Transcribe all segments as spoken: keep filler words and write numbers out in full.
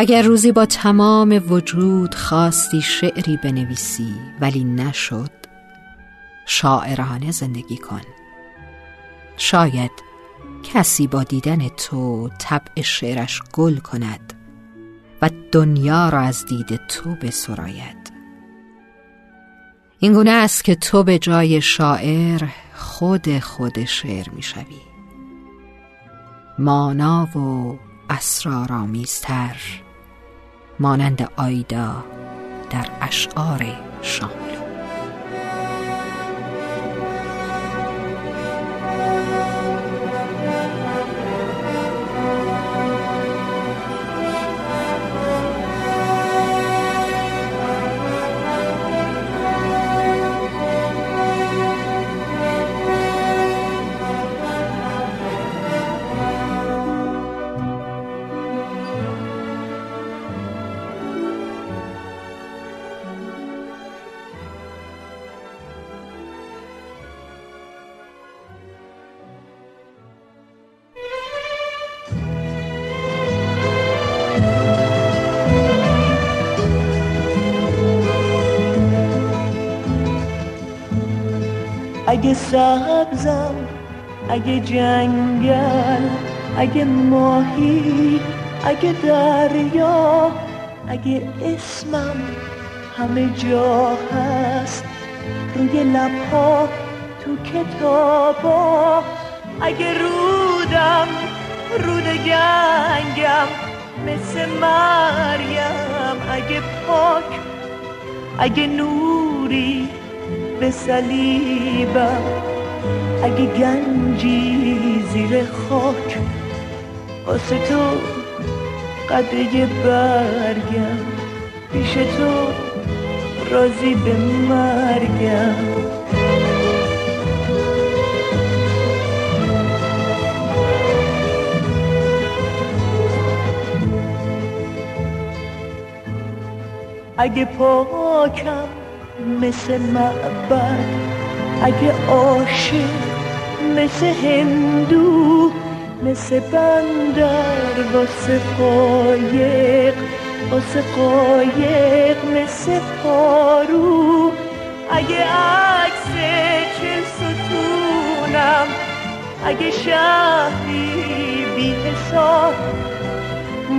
اگر روزی با تمام وجود خواستی شعری بنویسی ولی نشد، شاعرانه زندگی کن. شاید کسی با دیدن تو طبع شعرش گل کند و دنیا را از دید تو بسراید. اینگونه است که تو به جای شاعر خود خود شعر می شوی، مانا و اسرارآمیزتر، مانند آیدا در اشعار شاملو. اگه سبزم، اگه جنگل، اگه ماهی، اگه دریا، اگه اسمم همه جا هست، روی لبها، تو کتابا، اگه رودم، رود گنگم، مثل مریم، اگه پاک، اگه نوری به صلیبم، اگه گنجی زیر خاک، واسه تو قدر برگم، پیش تو راضی به مرگم. اگه پاکم مثل معبد، اگه عاشق مثل هندو، مثل بندر واسه قایق، واسه قایق مثل پارو، اگه عکس چل ستونم، اگه شهری بی حساب،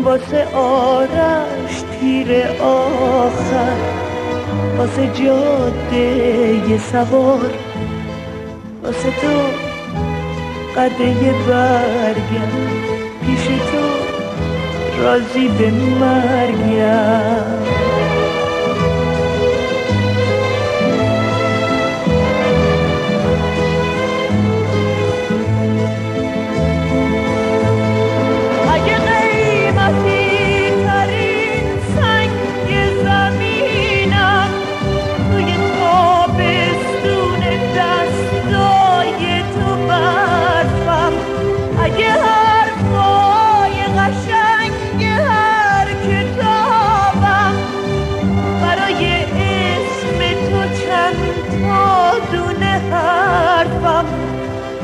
واسه آرش تیر آخر، واسه جاده یه سوار، واسه تو قده یه برگم، پیش تو راضی به مرگم.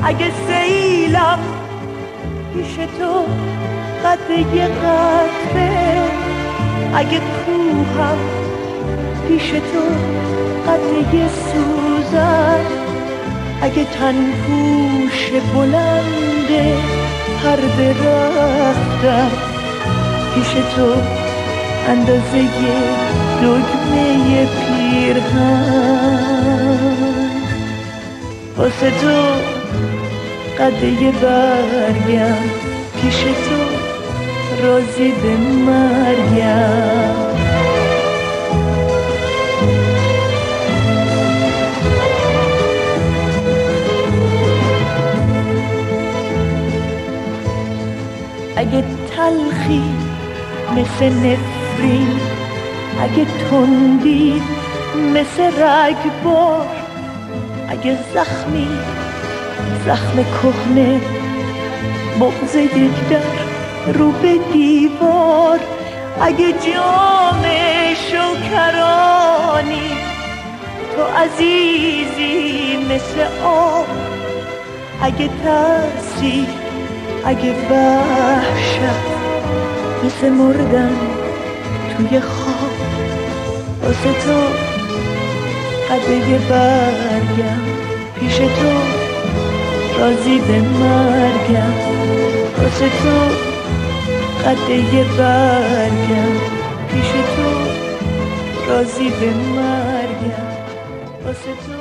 اگه سیلم پیش تو قطعه یه قطعه، اگه کوهم پیش تو قطعه یه سوزن، اگه تنفوش بلنده پر برفتم، پیش تو اندازه یه دکمه یه پیرهن، واسه تو قده یه برگم، پیش تو راضی به مرگم. اگه تلخی مثل نفرین، اگه تندی مثل رگبار، اگه زخمی زخم کهنه، بغض یک در رو به دیوار، اگه جام شکرانی، تو عزیزی مثل آب، اگه ترسی، اگه وحشت مثل مردن توی خواب واسه تو قده برگم، پیش تو راضی به مرگم، واسه تو قده برگم، پیش تو راضی به مرگم، واسه تو